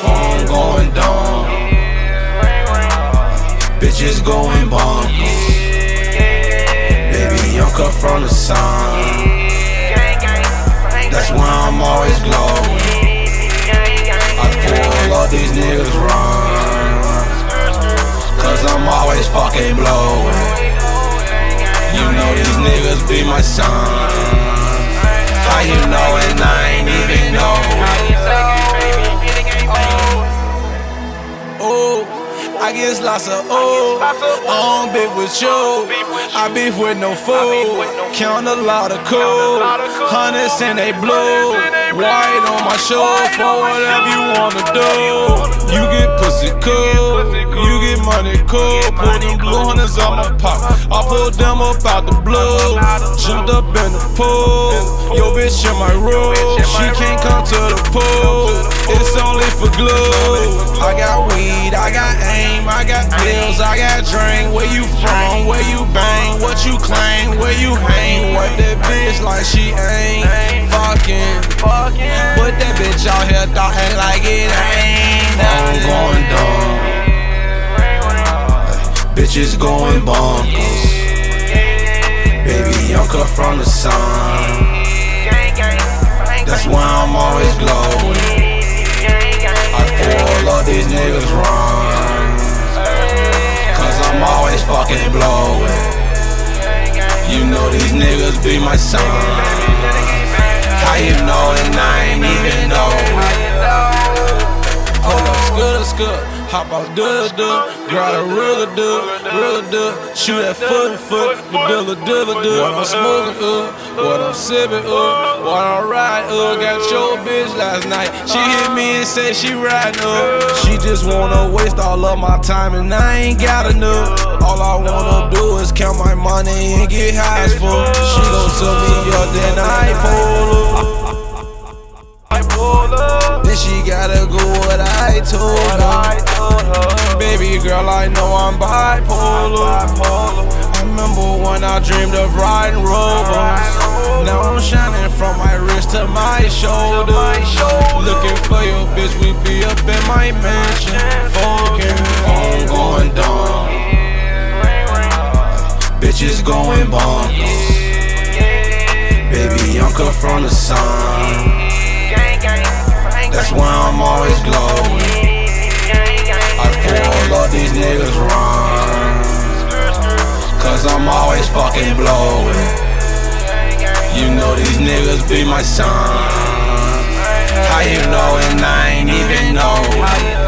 Phone going dumb, bitches going bonkers. Baby, I'm cut from the sun. That's why I'm always glowing. I pull all these niggas run, 'cause I'm always fucking blowing. You know these niggas be my sons. How you know and I ain't even know it? I guess lots of old. I don't beef with you. I beef with no fool. Count a lot of cool. Hundreds and they blue. White on my show for whatever you wanna do. You get pussy cool. You get money cool. Put them blue hundreds on my pop. I pulled them up out the blue. Jumped up in the pool. Yo bitch in my room. She can't come to the pool. It's only for glue. I got weed. I got aim. I got pills, I got drink. Where you from, where you bang, what you claim, where you hang. Wipe that bitch like she ain't fucking. Put that bitch out here talking like it ain't nothing. Phone going dumb, bitches going bonkers. Baby, I'm cut from the sun. That's why I'm always glowing. I pull all these niggas wrong, 'cause I'm always fucking blowing. You know these niggas be my sons. How you know and I ain't even know? Hold up, scooter, scooter. Hop out, do-do. Grab a real do. Shoot that foot. Do-do-do-do. What I'm smoking up, what I'm sipping up, what I'm riding up. Got your bitch last night. She hit me and said she riding up. She just wanna waste all of my time and I ain't got enough. All I wanna do is count my money and get high as fuck. She gon' suck me up, then I pull up. Then she gotta go what I told her. Baby girl, I know I'm bipolar. I remember when I dreamed of riding Rovers. Now I'm shining from my wrist to my shoulder. Looking for your bitch, we be up in my mansion. Fucking phone going dumb, bitches going bonkers. Baby, I'm cut from the sun. That's why I'm always glowing. All of these niggas run, 'cause I'm always fucking blowing. You know these niggas be my sons. How you know and I ain't even know?